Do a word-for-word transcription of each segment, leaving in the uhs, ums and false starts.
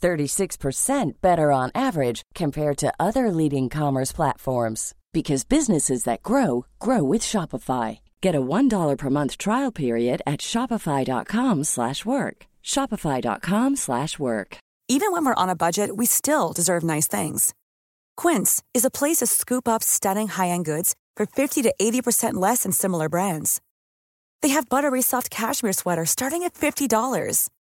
thirty-six percent better on average compared to other leading commerce platforms. Because businesses that grow, grow with Shopify. Get a one dollar per month trial period at shopify.com slash work. Shopify.com slash work. Even when we're on a budget, we still deserve nice things. Quince is a place to scoop up stunning high-end goods for fifty to eighty percent less than similar brands. They have buttery soft cashmere sweaters starting at fifty dollars,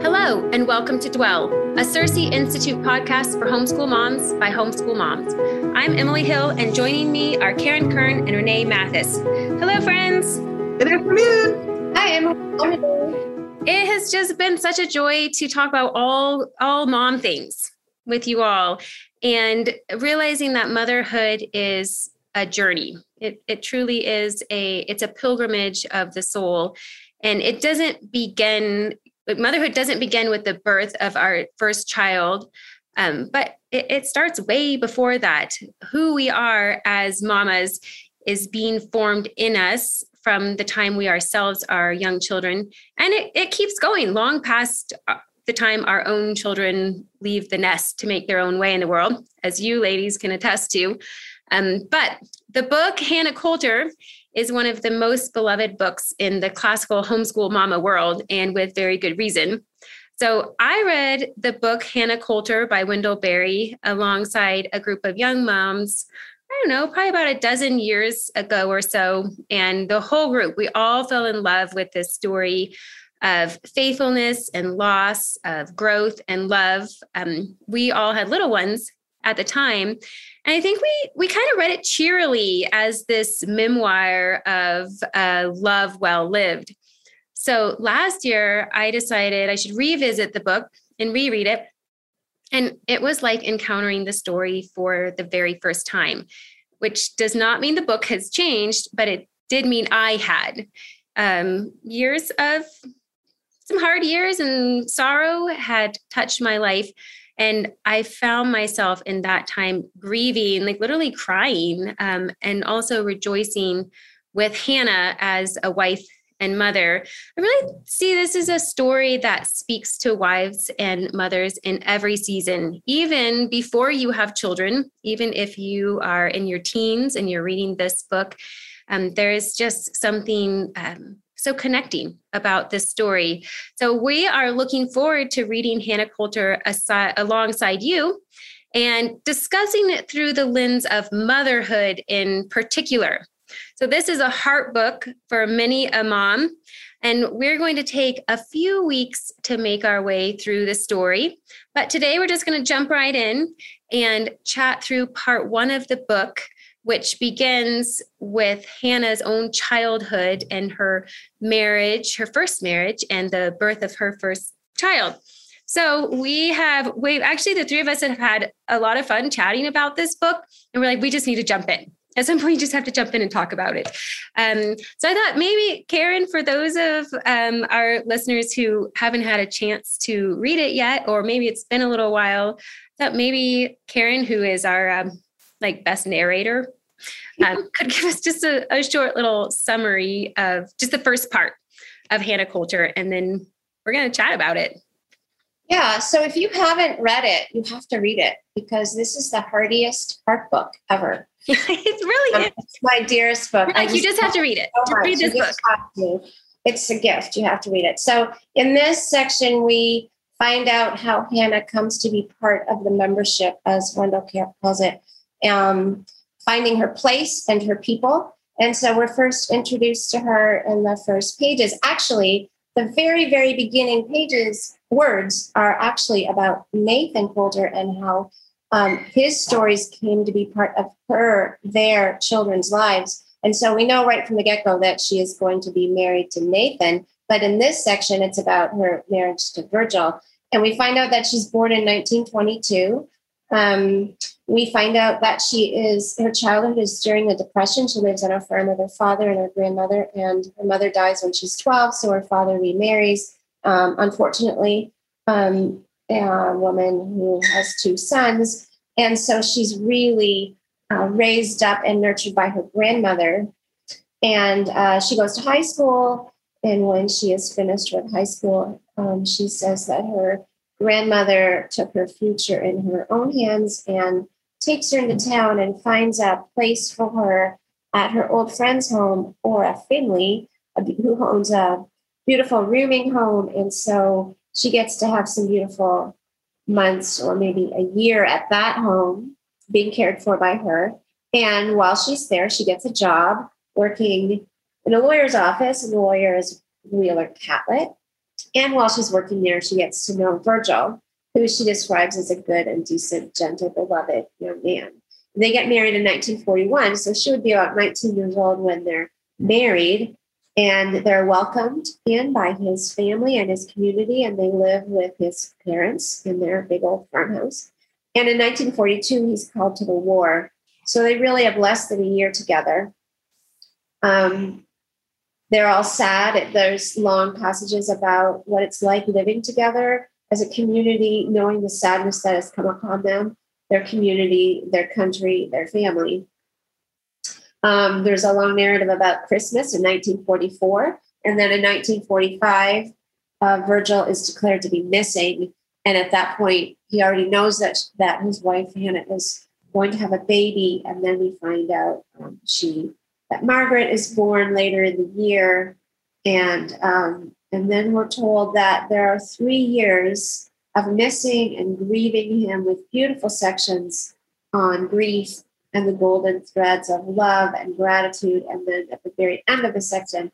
Hello, and welcome to Dwell, a Circe Institute podcast for homeschool moms by homeschool moms. I'm Emily Hill, and joining me are Karen Kern and Renee Mathis. Hello, friends. Good afternoon. Hi, Emily. It has just been such a joy to talk about all, all mom things with you all, and realizing that motherhood is a journey. It, it truly is a, it's a pilgrimage of the soul, and it doesn't begin But motherhood doesn't begin with the birth of our first child, um, but it, it starts way before that. Who we are as mamas is being formed in us from the time we ourselves are young children, and it, it keeps going long past the time our own children leave the nest to make their own way in the world, as you ladies can attest to. Um, but the book, Hannah Coulter, is one of the most beloved books in the classical homeschool mama world, and with very good reason. So I read the book Hannah Coulter by Wendell Berry alongside a group of young moms, I don't know, probably about a dozen years ago or so. And the whole group, we all fell in love with this story of faithfulness and loss, of growth and love. Um, we all had little ones at the time. And I think we we kind of read it cheerily as this memoir of uh, love well lived. So last year, I decided I should revisit the book and reread it. And it was like encountering the story for the very first time, which does not mean the book has changed, but it did mean I had um, years of some hard years and sorrow had touched my life. And I found myself in that time grieving, like literally crying, um, and also rejoicing with Hannah as a wife and mother. I really see this as a story that speaks to wives and mothers in every season, even before you have children, even if you are in your teens and you're reading this book. Um, there is just something um, so connecting about this story. So we are looking forward to reading Hannah Coulter aside, alongside you and discussing it through the lens of motherhood in particular. So this is a heart book for many a mom, and we're going to take a few weeks to make our way through the story. But today we're just going to jump right in and chat through part one of the book, which begins with Hannah's own childhood and her marriage, her first marriage, and the birth of her first child. So we have, we actually, the three of us have had a lot of fun chatting about this book, and we're like, we just need to jump in. At some point, you just have to jump in and talk about it. Um, so I thought maybe, Karen, for those of um, our listeners who haven't had a chance to read it yet, or maybe it's been a little while, I thought maybe Karen, who is our um, like best narrator, Um, could give us just a, a short little summary of just the first part of Hannah Coulter, and then we're going to chat about it. Yeah. So if you haven't read it, you have to read it, because this is the hardiest heart book ever. It's really um, it's my dearest book. Like, just you just have to read it. So to read this you book. It's a gift. You have to read it. So in this section, we find out how Hannah comes to be part of the membership, as Wendell Camp calls it, um, finding her place and her people. And so we're first introduced to her in the first pages. Actually, the very, very beginning pages, words are actually about Nathan Holder and how um, his stories came to be part of her, their children's lives. And so we know right from the get-go that she is going to be married to Nathan. But in this section, it's about her marriage to Virgil. And we find out that she's born in nineteen twenty-two. Um, we find out that she is, her childhood is during the Depression. She lives on a farm with her father and her grandmother, and her mother dies when she's twelve. So her father remarries, um, unfortunately, um, a woman who has two sons. And so she's really uh, raised up and nurtured by her grandmother. And uh, she goes to high school. And when she is finished with high school, um, she says that her grandmother took her future in her own hands and takes her into town and finds a place for her at her old friend's home, Ora Finley, who owns a beautiful rooming home. And so she gets to have some beautiful months or maybe a year at that home being cared for by her. And while she's there, she gets a job working in a lawyer's office, and the lawyer is Wheeler Catlett. And while she's working there, she gets to know Virgil, who she describes as a good and decent, gentle, beloved young man. They get married in nineteen forty-one, so she would be about nineteen years old when they're married, and they're welcomed in by his family and his community, and they live with his parents in their big old farmhouse. And in nineteen forty-two, he's called to the war, so they really have less than a year together. Um, They're all sad. There's long passages about what it's like living together as a community, knowing the sadness that has come upon them, their community, their country, their family. Um, there's a long narrative about Christmas in nineteen forty-four. And then in nineteen forty-five, uh, Virgil is declared to be missing. And at that point, he already knows that, that his wife, Hannah, is going to have a baby. And then we find out um, she... that Margaret is born later in the year. And um, and then we're told that there are three years of missing and grieving him, with beautiful sections on grief and the golden threads of love and gratitude. And then at the very end of the section,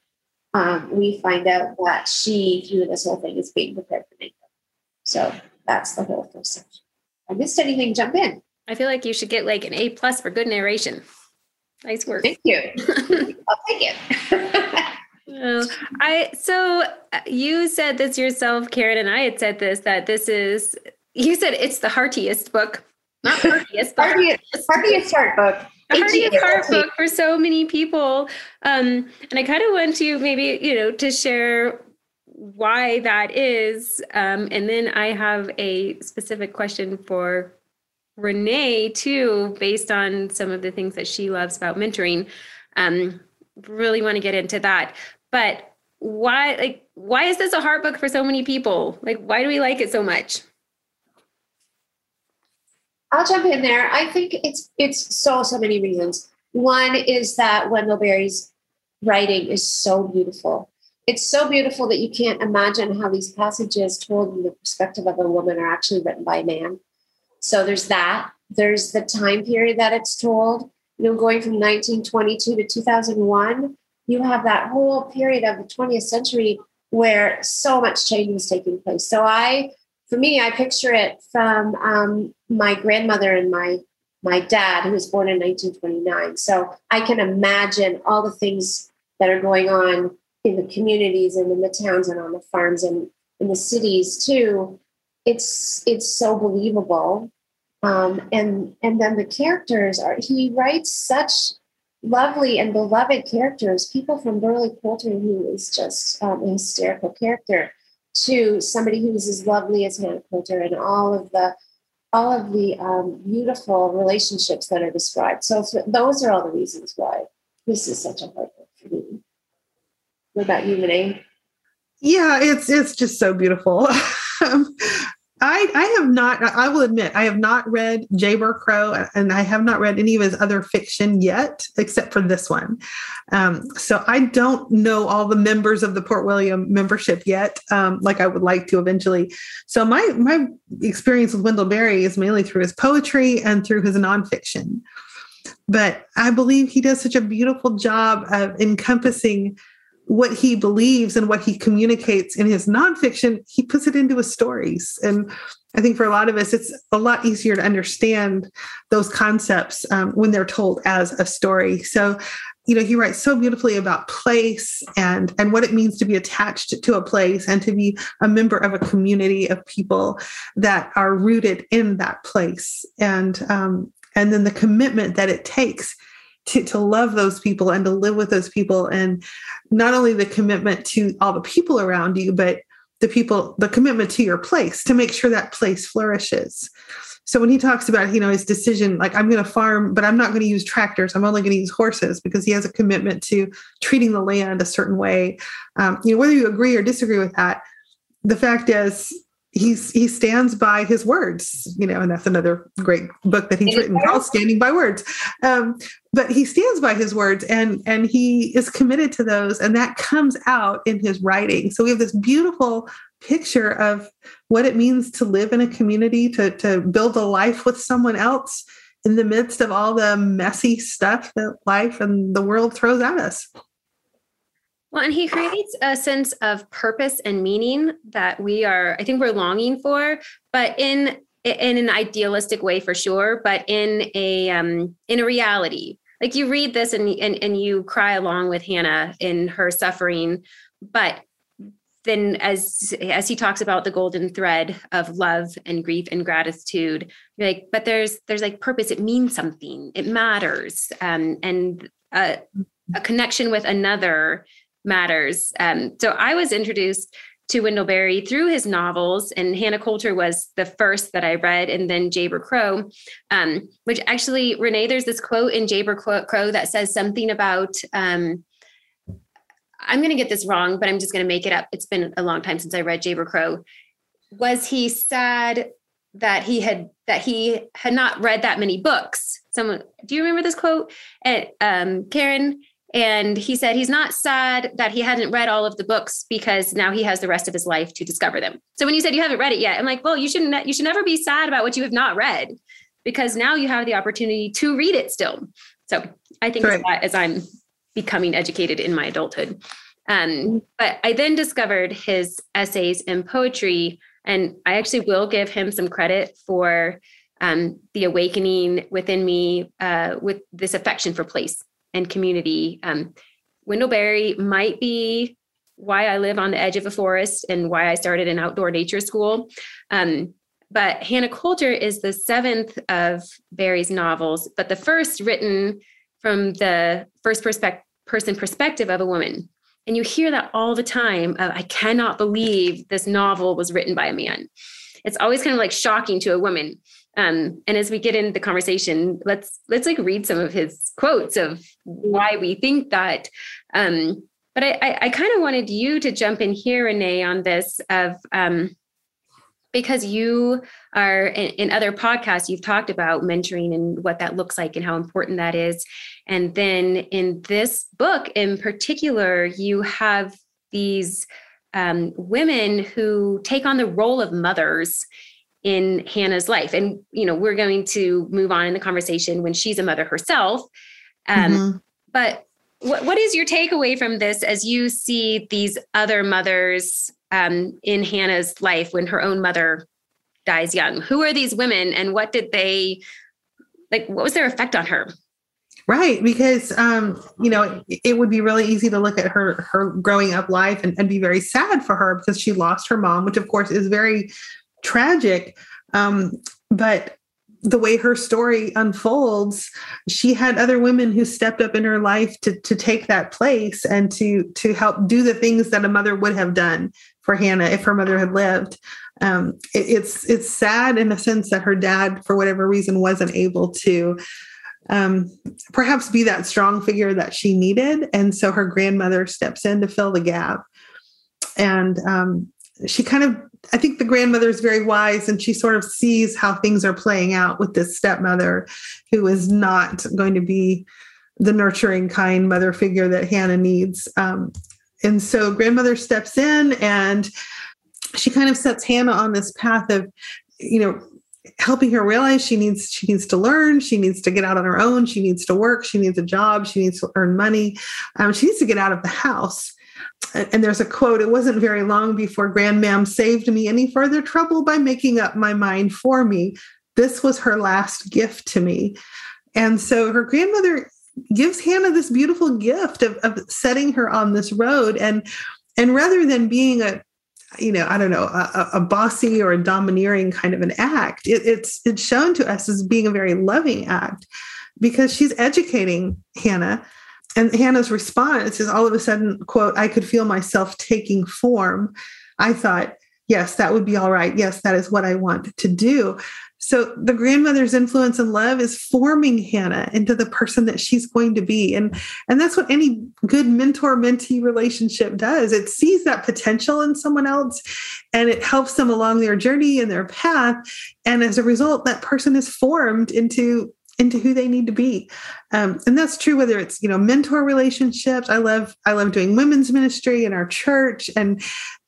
um, we find out that she, through this whole thing, is being prepared for Nathan. So that's the whole first section. If I missed anything, jump in. I feel like you should get like an A plus for good narration. Nice work. Thank you. I'll take it. uh, I so you said this yourself, Karen, and I had said this, that this is, you said it's the heartiest book. Not heartiest, but heartiest, heartiest heart book. The heartiest heart book for so many people. Um, and I kind of want you maybe, you know, to share why that is. Um, and then I have a specific question for Renee too, based on some of the things that she loves about mentoring. Um, really want to get into that. But why, like, why is this a heart book for so many people? Like, why do we like it so much? I'll jump in there. I think it's it's so, so many reasons. One is that Wendell Berry's writing is so beautiful. It's so beautiful that you can't imagine how these passages told in the perspective of a woman are actually written by a man. So there's that. There's the time period that it's told. You know, going from nineteen twenty-two to two thousand one, you have that whole period of the twentieth century where so much change was taking place. So I, for me, I picture it from um, my grandmother and my my dad, who was born in nineteen twenty-nine. So I can imagine all the things that are going on in the communities and in the towns and on the farms and in the cities too. It's it's so believable. Um, and, and then the characters are, he writes such lovely and beloved characters, people from Burley Coulter, who is just um, a hysterical character, to somebody who's as lovely as Hannah Coulter, and all of the, all of the um, beautiful relationships that are described. So for, those are all the reasons why this is such a hard book for me. What about you, Renee? Yeah, it's it's just so beautiful. um, I I have not, I will admit, I have not read Jayber Crow, and I have not read any of his other fiction yet, except for this one. Um, so I don't know all the members of the Port William membership yet, um, like I would like to eventually. So my my experience with Wendell Berry is mainly through his poetry and through his nonfiction. But I believe he does such a beautiful job of encompassing what he believes and what he communicates in his nonfiction. He puts it into his stories. And I think for a lot of us, it's a lot easier to understand those concepts um, when they're told as a story. So, you know, he writes so beautifully about place and, and what it means to be attached to a place and to be a member of a community of people that are rooted in that place. And, um, and then the commitment that it takes To, to love those people and to live with those people, and not only the commitment to all the people around you, but the people, the commitment to your place to make sure that place flourishes. So when he talks about, you know, his decision, like, I'm going to farm, but I'm not going to use tractors. I'm only going to use horses, because he has a commitment to treating the land a certain way. Um, you know, whether you agree or disagree with that, the fact is, He's, he stands by his words, you know, and that's another great book that he's written called Standing by Words. Um, but he stands by his words, and, and he is committed to those. And that comes out in his writing. So we have this beautiful picture of what it means to live in a community, to, to build a life with someone else in the midst of all the messy stuff that life and the world throws at us. Well, and he creates a sense of purpose and meaning that we are, I think we're longing for, but in in an idealistic way for sure, but in a um, in a reality. Like, you read this and, and and you cry along with Hannah in her suffering, but then as as he talks about the golden thread of love and grief and gratitude, you're like, but there's there's like purpose. It means something. It matters, um, and a, a connection with another matters. Um, so I was introduced to Wendell Berry through his novels, and Hannah Coulter was the first that I read, and then Jayber Crow, um, which actually, Renee, there's this quote in Jayber Crow that says something about, um, I'm going to get this wrong, but I'm just going to make it up. It's been a long time since I read Jayber Crow. Was he sad that he had, that he had not read that many books? Someone, do you remember this quote? And, um, Karen, and he said he's not sad that he hadn't read all of the books, because now he has the rest of his life to discover them. So when you said you haven't read it yet, I'm like, well, you shouldn't, you should never be sad about what you have not read, because now you have the opportunity to read it still. So I think right. that as I'm becoming educated in my adulthood. Um, but I then discovered his essays and poetry, and I actually will give him some credit for um, the awakening within me uh, with this affection for place and community. Um, Wendell Berry might be why I live on the edge of a forest and why I started an outdoor nature school. Um, but Hannah Coulter is the seventh of Berry's novels, but the first written from the first perspective, person perspective of a woman. And you hear that all the time. Of, I cannot believe this novel was written by a man. It's always kind of like shocking to a woman. Um, and as we get into the conversation, let's, let's like read some of his quotes of why we think that. Um, but I, I, I kind of wanted you to jump in here, Renee, on this of, um, because you are in, in other podcasts, you've talked about mentoring and what that looks like and how important that is. And then in this book in particular, you have these, um, women who take on the role of mothers in Hannah's life. And, you know, we're going to move on in the conversation when she's a mother herself. Um, mm-hmm. But what, what is your takeaway from this as you see these other mothers um, in Hannah's life when her own mother dies young? Who are these women, and what did they, like, what was their effect on her? Right. Because, um, you know, it, it would be really easy to look at her, her growing up life and, and be very sad for her, because she lost her mom, which of course is very tragic. Um, but the way her story unfolds, she had other women who stepped up in her life to, to take that place and to, to help do the things that a mother would have done for Hannah if her mother had lived. Um, it, it's, it's sad in a sense that her dad, for whatever reason, wasn't able to um, perhaps be that strong figure that she needed. And so her grandmother steps in to fill the gap. And um, she kind of, I think the grandmother is very wise, and she sort of sees how things are playing out with this stepmother, who is not going to be the nurturing, kind mother figure that Hannah needs. Um, and so grandmother steps in, and she kind of sets Hannah on this path of, you know, helping her realize she needs, she needs to learn. She needs to get out on her own. She needs to work. She needs a job. She needs to earn money. Um, she needs to get out of the house. And there's a quote, "It wasn't very long before Grandmam saved me any further trouble by making up my mind for me. This was her last gift to me." And so her grandmother gives Hannah this beautiful gift of, of setting her on this road. And, and rather than being a, you know, I don't know, a, a bossy or a domineering kind of an act, It, it's it's shown to us as being a very loving act, because she's educating Hannah. And Hannah's response is all of a sudden, quote, "I could feel myself taking form. I thought, yes, that would be all right. Yes, that is what I want to do." So the grandmother's influence and love is forming Hannah into the person that she's going to be. And, and that's what any good mentor-mentee relationship does. It sees that potential in someone else, and it helps them along their journey and their path. And as a result, that person is formed into into who they need to be. Um, and that's true, whether it's, you know, mentor relationships. I love, I love doing women's ministry in our church, and,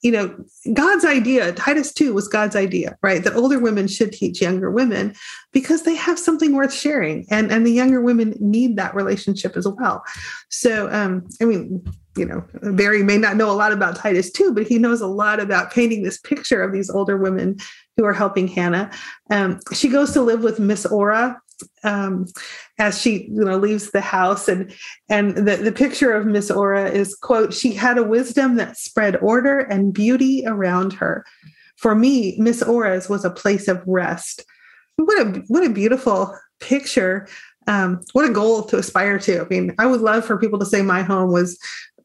you know, God's idea, Titus two was God's idea, right? That older women should teach younger women because they have something worth sharing, and, and the younger women need that relationship as well. So, um, I mean, you know, Berry may not know a lot about Titus two, but he knows a lot about painting this picture of these older women who are helping Hannah. Um, she goes to live with Miss Ora, Um, as she, you know, leaves the house, and and the, the picture of Miss Ora is, quote, "She had a wisdom that spread order and beauty around her. For me, Miss Ora's was a place of rest." What a what a beautiful picture! Um, what a goal to aspire to. I mean, I would love for people to say my home was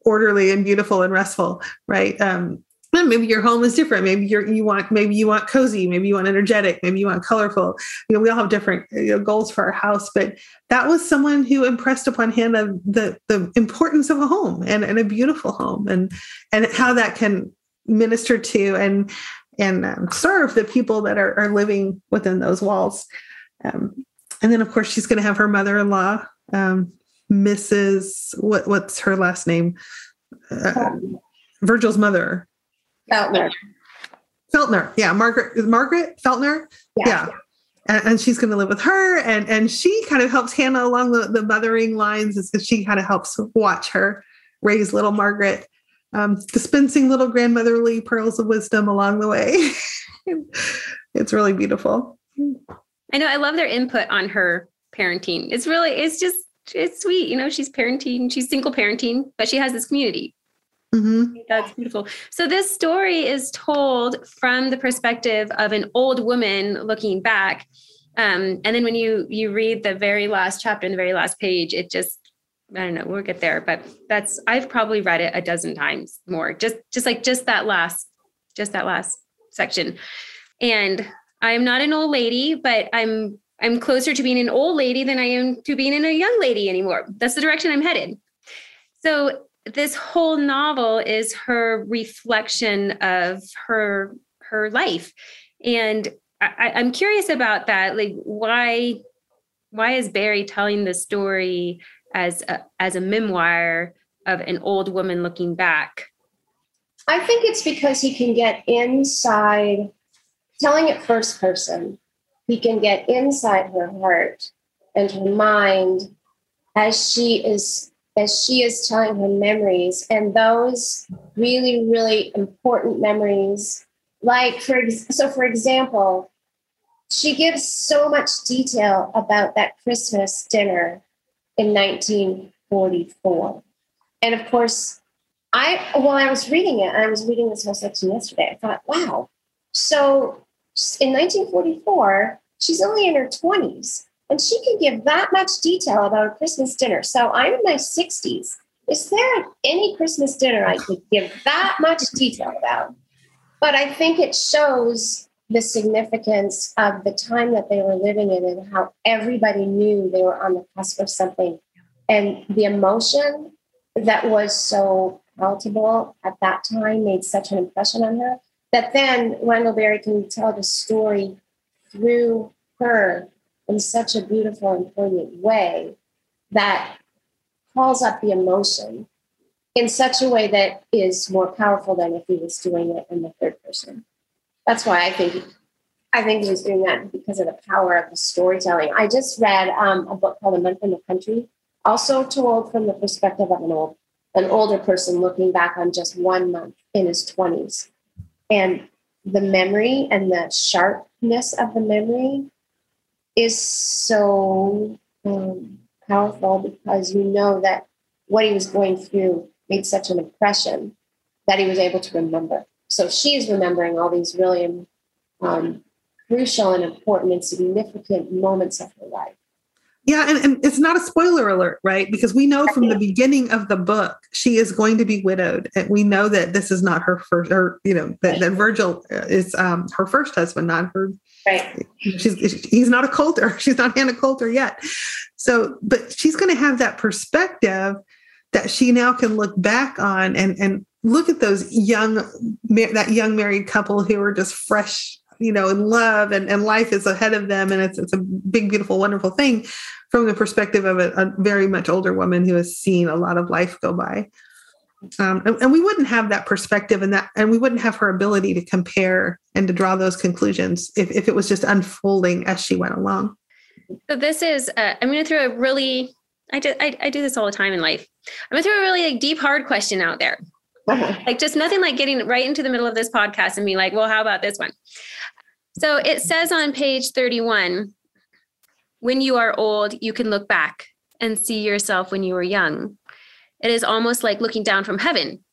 orderly and beautiful and restful, right? Um, Maybe your home is different. Maybe you're, you want, maybe you want cozy. Maybe you want energetic. Maybe you want colorful. You know, we all have different, you know, goals for our house. But that was someone who impressed upon Hannah the the importance of a home, and, and a beautiful home, and and how that can minister to and and um, serve the people that are, are living within those walls. Um, and then, of course, she's going to have her mother-in-law, um, Missus What what's her last name? Uh, Virgil's mother. Feltner. Feltner. Yeah. Margaret, Margaret Feltner. Yeah. yeah. And, and she's going to live with her. And, and she kind of helps Hannah along the, the mothering lines, because she kind of helps watch her raise little Margaret, um, dispensing little grandmotherly pearls of wisdom along the way. It's really beautiful. I know. I love their input on her parenting. It's really, it's just, it's sweet. You know, she's parenting, she's single parenting, but she has this community. Mm-hmm. That's beautiful. So this story is told from the perspective of an old woman looking back. Um, and then when you, you read the very last chapter and the very last page, it just, I don't know, we'll get there, but that's, I've probably read it a dozen times more, just, just like, just that last, just that last section. And I'm not an old lady, but I'm, I'm closer to being an old lady than I am to being in a young lady anymore. That's the direction I'm headed. So this whole novel is her reflection of her, her life. And I, I'm curious about that. Like, why, why is Berry telling the story as a, as a memoir of an old woman looking back? I think it's because he can get inside, telling it first person, he can get inside her heart and her mind as she is as she is telling her memories, and those really, really important memories. Like, for so for example, she gives so much detail about that Christmas dinner in nineteen forty-four. And of course, I while I was reading it, I was reading this whole section yesterday, I thought, wow. So in nineteen forty-four, she's only in her twenties. And she can give that much detail about a Christmas dinner. So I'm in my sixties. Is there any Christmas dinner I could give that much detail about? But I think it shows the significance of the time that they were living in, and how everybody knew they were on the cusp of something, and the emotion that was so palatable at that time made such an impression on her that then Wendell Berry can tell the story through her in such a beautiful and poignant way that calls up the emotion in such a way that is more powerful than if he was doing it in the third person. That's why I think I think he was doing that, because of the power of the storytelling. I just read um, a book called A Month in the Country, also told from the perspective of an old, an older person looking back on just one month in his twenties. And the memory and the sharpness of the memory is so um, powerful, because you know that what he was going through made such an impression that he was able to remember. So she's remembering all these really um, crucial and important and significant moments of her life. Yeah, and, and it's not a spoiler alert, right? Because we know from the beginning of the book, she is going to be widowed. And we know that this is not her first, her, you know, that, that Virgil is um, her first husband, not her. Right. She's, he's not a Coulter. She's not Hannah Coulter yet. So, but she's going to have that perspective that she now can look back on and, and look at those young, that young married couple who are just fresh, you know, in love, and, and life is ahead of them. And it's, it's a big, beautiful, wonderful thing from the perspective of a, a very much older woman who has seen a lot of life go by. Um, and, and we wouldn't have that perspective and that, and we wouldn't have her ability to compare and to draw those conclusions if, if it was just unfolding as she went along. So this is, uh, I'm going to throw a really, I do, I, I do this all the time in life. I'm going to throw a really like, deep, hard question out there. Like just nothing like getting right into the middle of this podcast and be like, well, how about this one? So it says on page thirty-one, when you are old, you can look back and see yourself when you were young. It is almost like looking down from heaven,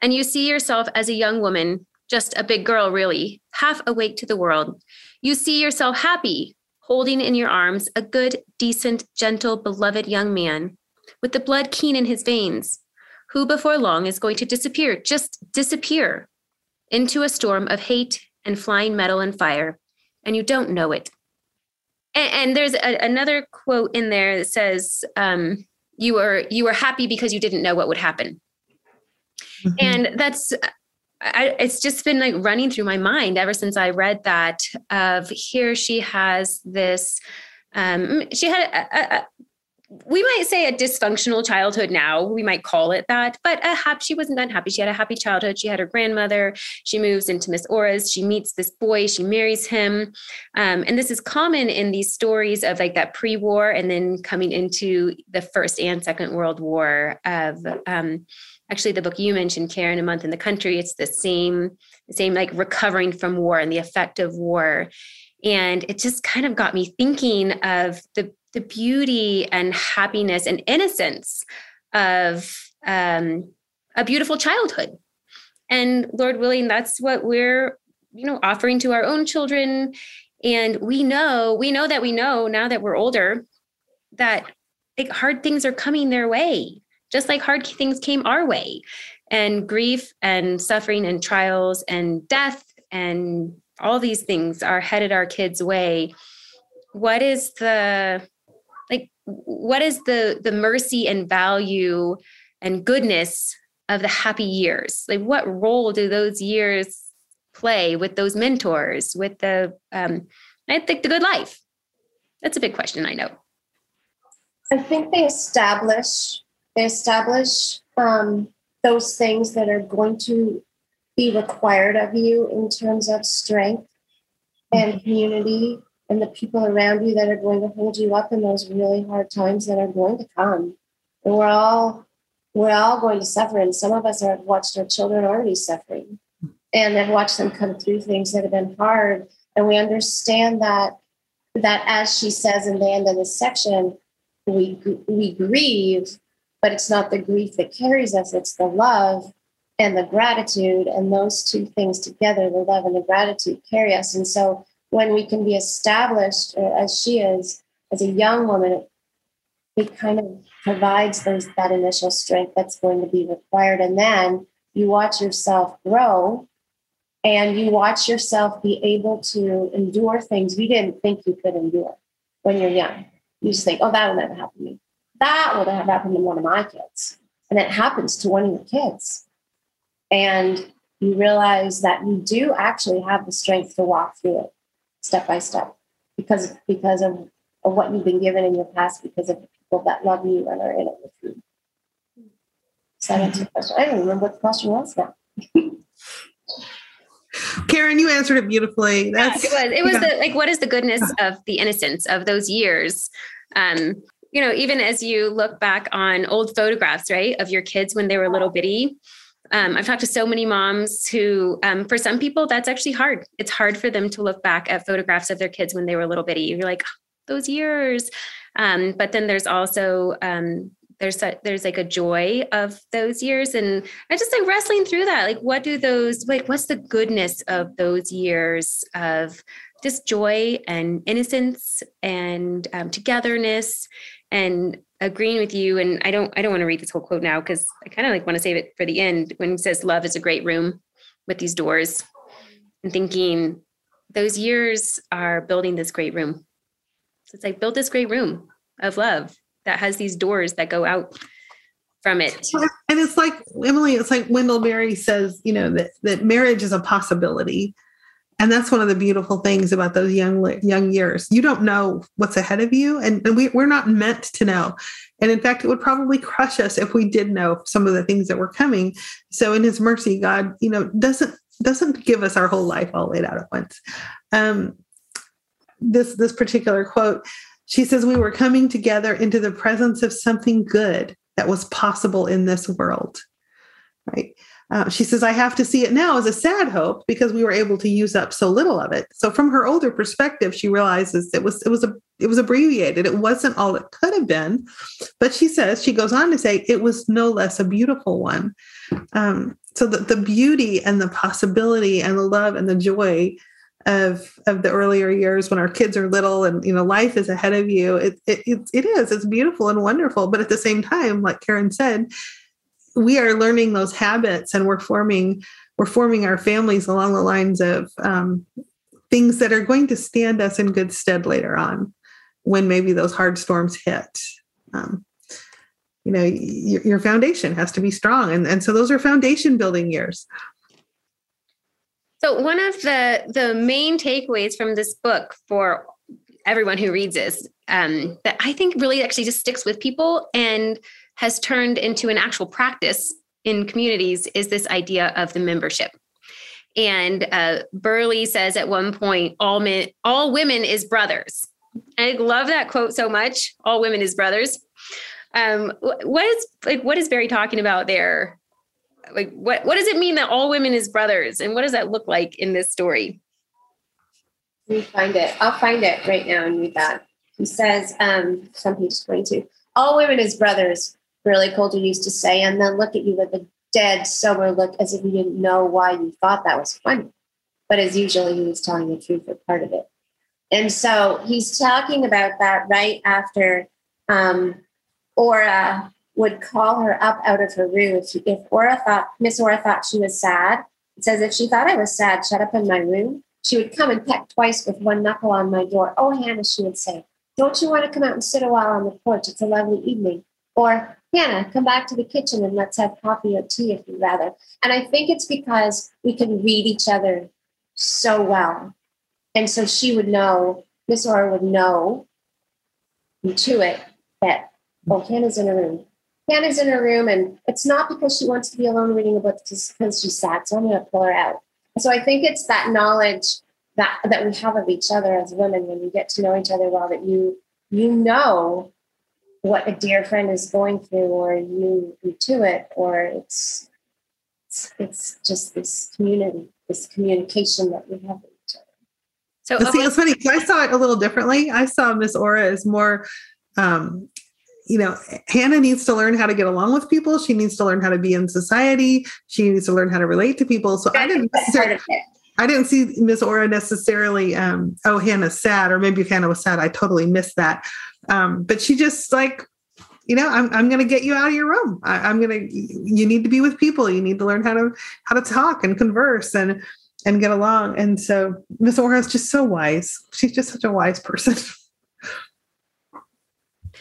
and you see yourself as a young woman, just a big girl, really, half awake to the world. You see yourself happy, holding in your arms a good, decent, gentle, beloved young man with the blood keen in his veins, who before long is going to disappear, just disappear into a storm of hate and flying metal and fire, and you don't know it. And, and there's a, another quote in there that says, um, you were you were happy because you didn't know what would happen. Mm-hmm. And that's, I, it's just been like running through my mind ever since I read that, of here she has this, um, she had a, a we might say a dysfunctional childhood now, we might call it that, but a happy, she wasn't unhappy. She had a happy childhood. She had her grandmother. She moves into Miss Ora's. She meets this boy. She marries him. Um, and this is common in these stories of like that pre-war and then coming into the First and Second World War of, um, actually the book you mentioned, Karen, A Month in the Country. It's the same, the same like recovering from war and the effect of war. And it just kind of got me thinking of the the beauty and happiness and innocence of um, a beautiful childhood. And Lord willing, that's what we're, you know, offering to our own children. And we know, we know that we know now that we're older, that like, hard things are coming their way, just like hard things came our way, and grief and suffering and trials and death and all these things are headed our kids' way. What is the, like, what is the, the mercy and value and goodness of the happy years? Like, what role do those years play with those mentors, with the, um, I think the good life? That's a big question, I know. I think they establish, they establish um, those things that are going to be required of you in terms of strength and community and the people around you that are going to hold you up in those really hard times that are going to come. And we're all, we're all going to suffer. And some of us have watched our children already suffering and have watched them come through things that have been hard. And we understand that, that as she says in the end of this section, we, we grieve, but it's not the grief that carries us. It's the love and the gratitude, and those two things together, the love and the gratitude, carry us. And so when we can be established as she is, as a young woman, it kind of provides those, that initial strength that's going to be required. And then you watch yourself grow and you watch yourself be able to endure things you didn't think you could endure when you're young. You just think, oh, that will never happen to me. That would have happened to one of my kids. And it happens to one of your kids. And you realize that you do actually have the strength to walk through it step by step because, because of, of what you've been given in your past, because of the people that love you and are in it with you. So I answered the question. I don't remember what the question was now. Karen, you answered it beautifully. That's, yeah, it was. It was yeah. the, like, what is the goodness of the innocence of those years? Um, you know, even as you look back on old photographs, right, of your kids when they were little bitty. Um, I've talked to so many moms who, um, for some people, that's actually hard. It's hard for them to look back at photographs of their kids when they were little bitty. You're like, oh, those years. Um, but then there's also, um, there's a, there's like a joy of those years. And I just like wrestling through that. Like, what do those, like, what's the goodness of those years of just joy and innocence and um, togetherness and agreeing with you. And I don't, I don't want to read this whole quote now because I kind of like want to save it for the end when he says, love is a great room with these doors, and thinking those years are building this great room. So it's like, build this great room of love that has these doors that go out from it. And it's like, Emily, it's like Wendell Berry says, you know, that, that marriage is a possibility. And that's one of the beautiful things about those young, young years. You don't know what's ahead of you. And, and we, we're not meant to know. And in fact, it would probably crush us if we did know some of the things that were coming. So in his mercy, God, you know, doesn't, doesn't give us our whole life all laid out at once. Um, this, this particular quote, she says, we were coming together into the presence of something good that was possible in this world. Right. Uh, she says, I have to see it now as a sad hope because we were able to use up so little of it. So from her older perspective, she realizes it was it was a, it was abbreviated. It wasn't all it could have been. But she says, she goes on to say, it was no less a beautiful one. Um, so the, the beauty and the possibility and the love and the joy of of the earlier years when our kids are little and, you know, life is ahead of you. It it it, it is. It's beautiful and wonderful. But at the same time, like Karen said, we are learning those habits and we're forming, we're forming our families along the lines of um, things that are going to stand us in good stead later on when maybe those hard storms hit. Um, you know, y- your foundation has to be strong. And, and so those are foundation building years. So one of the, the main takeaways from this book for everyone who reads this, um, that I think really actually just sticks with people and has turned into an actual practice in communities is this idea of the membership. And uh, Burley says at one point, all men, all women is brothers. I love that quote so much. All women is brothers. Um, what is like? What is Berry talking about there? Like, what what does it mean that all women is brothers, and what does that look like in this story? Let me find it. I'll find it right now and read that. He says, um, it's on page twenty-two. All women is brothers. Burley Coulter used to say, and then look at you with a dead, sober look as if you didn't know why you thought that was funny. But as usually, he was telling the truth or part of it. And so he's talking about that right after um, Ora would call her up out of her room. If, she, if Ora thought, Miss Ora thought she was sad, it says, if she thought I was sad, shut up in my room, she would come and peck twice with one knuckle on my door. Oh, Hannah, she would say, don't you want to come out and sit a while on the porch? It's a lovely evening. Or, Hannah, come back to the kitchen and let's have coffee or tea if you'd rather. And I think it's because we can read each other so well. And so she would know, Miss Ora would know to it that, oh, Hannah's in her room. Hannah's in her room, and it's not because she wants to be alone reading a book, it's because she's sad, so I'm going to pull her out. And so I think it's that knowledge that, that we have of each other as women when we get to know each other well, that you you know what a dear friend is going through, or you to it, or it's, it's, it's just this community, this communication that we have with each other. So okay. See, it's funny. I saw it a little differently. I saw Miss Ora as more, um, you know, Hannah needs to learn how to get along with people. She needs to learn how to be in society. She needs to learn how to relate to people. So I didn't necessarily, I didn't see Miss Ora necessarily, um, oh, Hannah's sad, or maybe if Hannah was sad, I totally missed that. Um, but she just like, you know, I'm, I'm going to get you out of your room. I, I'm going to, you need to be with people. You need to learn how to, how to talk and converse and, and get along. And so Miss Ora is just so wise. She's just such a wise person.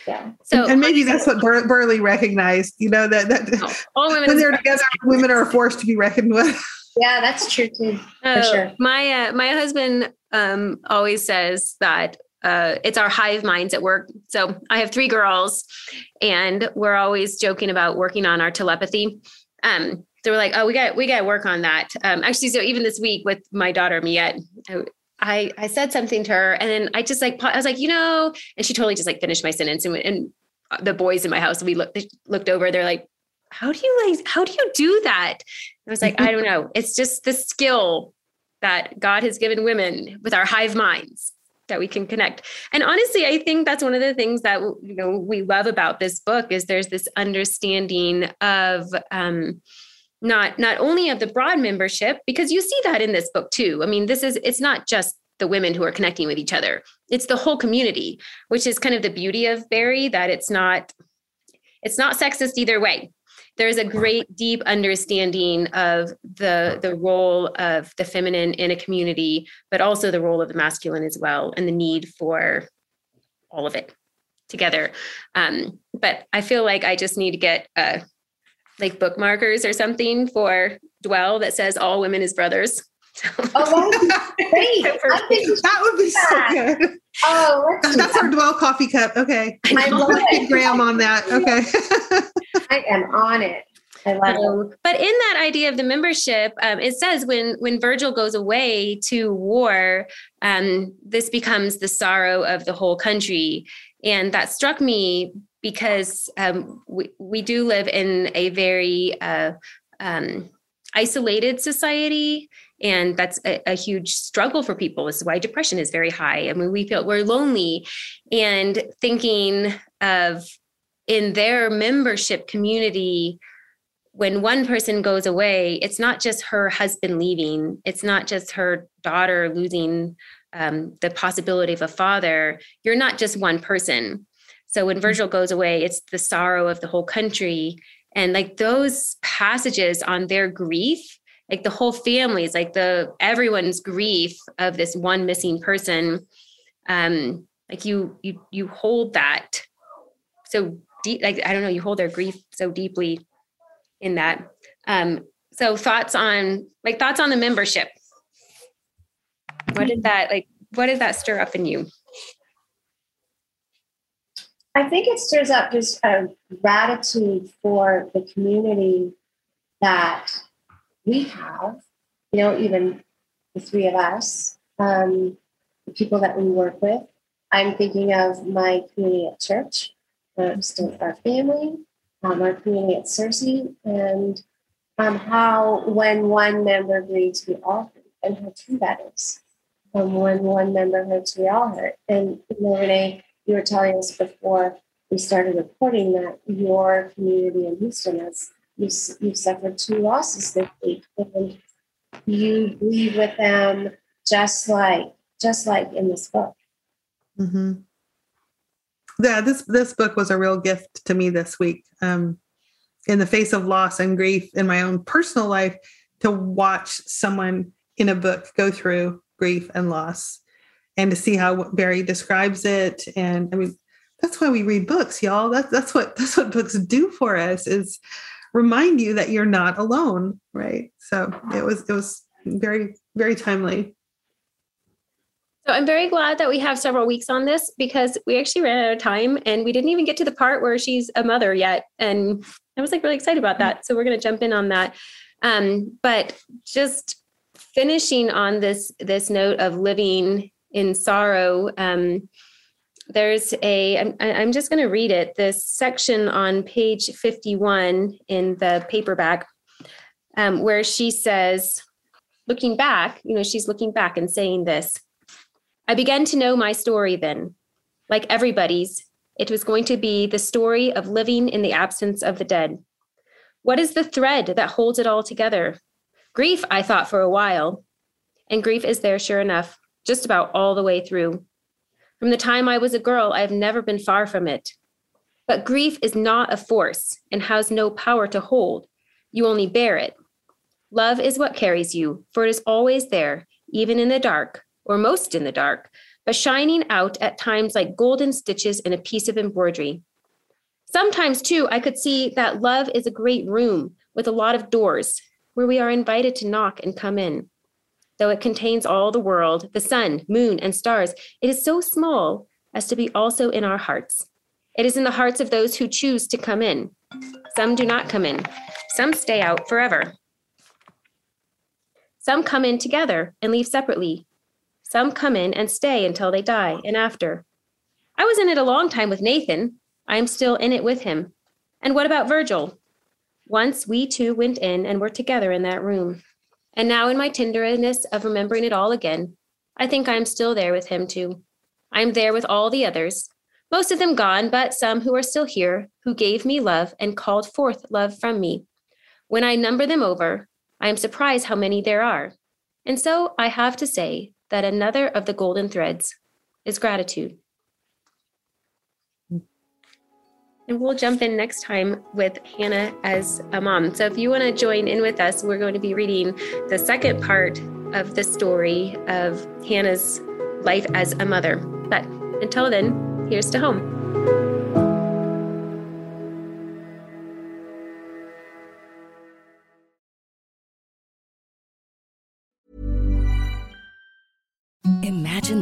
Yeah. So, and maybe that's what Bur- Burley recognized, you know, that, that all women when they're together, women are a force to be reckoned with. Yeah, that's true too. Oh, for sure. My, uh, my husband um, always says that uh, it's our hive minds at work. So I have three girls and we're always joking about working on our telepathy. Um, they were like, oh, we got, we got to work on that. Um, actually, so even this week with my daughter, Miette, I, I, I said something to her and then I just like, I was like, you know, and she totally just like finished my sentence and, and the boys in my house, we looked, looked over, they're like, how do you like, how do you do that? And I was like, I don't know. It's just the skill that God has given women with our hive minds that we can connect. And honestly, I think that's one of the things that, you know, we love about this book is there's this understanding of, um, Not not only of the broad membership, because you see that in this book too. I mean, this is, it's not just the women who are connecting with each other. It's the whole community, which is kind of the beauty of Berry, that it's not, it's not sexist either way. There's a great deep understanding of the, the role of the feminine in a community, but also the role of the masculine as well, and the need for all of it together. Um, but I feel like I just need to get a, like bookmarkers or something for Dwell that says all women is brothers. Oh, that would be great. I think that would be that. So good. Oh, let's that's that. Our Dwell coffee cup. Okay. I love it. Graham on that. Okay. I am on it. I love um, it. But in that idea of the membership, um, it says when, when Virgil goes away to war, um, this becomes the sorrow of the whole country. And that struck me because um, we, we do live in a very uh, um, isolated society, and that's a, a huge struggle for people. This is why depression is very high. I mean, we feel we're lonely, and thinking of in their membership community, when one person goes away, it's not just her husband leaving. It's not just her daughter losing um, the possibility of a father. You're not just one person. So when Virgil goes away, it's the sorrow of the whole country. And like those passages on their grief, like the whole family's, like the everyone's grief of this one missing person, um, like you you you hold that so deep, like, I don't know, you hold their grief so deeply in that. Um, so thoughts on like thoughts on the membership. What did that like what did that stir up in you? I think it stirs up just a gratitude for the community that we have, you know, even the three of us, um, the people that we work with. I'm thinking of my community at church, um, still our family, um, our community at Circe, and um, how when one member grieves, we all grieve, and how true that is. Um, when one member hurts, we all hurt. And, you know, Renee, you were telling us before we started reporting that your community in Houston has, you've, you've suffered two losses this week, and you grieve with them just like just like in this book. Mm-hmm. Yeah, this this book was a real gift to me this week. Um, in the face of loss and grief in my own personal life, to watch someone in a book go through grief and loss. And to see how Berry describes it. And I mean, that's why we read books, y'all. That's that's what that's what books do for us, is remind you that you're not alone, right? So it was it was very, very timely. So I'm very glad that we have several weeks on this, because we actually ran out of time and we didn't even get to the part where she's a mother yet. And I was like really excited about that. So we're gonna jump in on that. Um, but just finishing on this this note of living in sorrow, um, there's a, I'm, I'm just going to read it, this section on page fifty-one in the paperback, um, where she says, looking back, you know, she's looking back and saying this, I began to know my story then. Like everybody's, it was going to be the story of living in the absence of the dead. What is the thread that holds it all together? Grief, I thought for a while, and grief is there sure enough, just about all the way through. From the time I was a girl, I have never been far from it. But grief is not a force and has no power to hold. You only bear it. Love is what carries you, for it is always there, even in the dark, or most in the dark, but shining out at times like golden stitches in a piece of embroidery. Sometimes, too, I could see that love is a great room with a lot of doors where we are invited to knock and come in. Though it contains all the world, the sun, moon, and stars, it is so small as to be also in our hearts. It is in the hearts of those who choose to come in. Some do not come in. Some stay out forever. Some come in together and leave separately. Some come in and stay until they die and after. I was in it a long time with Nathan. I am still in it with him. And what about Virgil? Once we two went in and were together in that room. And now in my tenderness of remembering it all again, I think I am still there with him too. I am there with all the others, most of them gone, but some who are still here, who gave me love and called forth love from me. When I number them over, I am surprised how many there are. And so I have to say that another of the golden threads is gratitude. And we'll jump in next time with Hannah as a mom. So if you want to join in with us, we're going to be reading the second part of the story of Hannah's life as a mother. But until then, here's to home. Imagine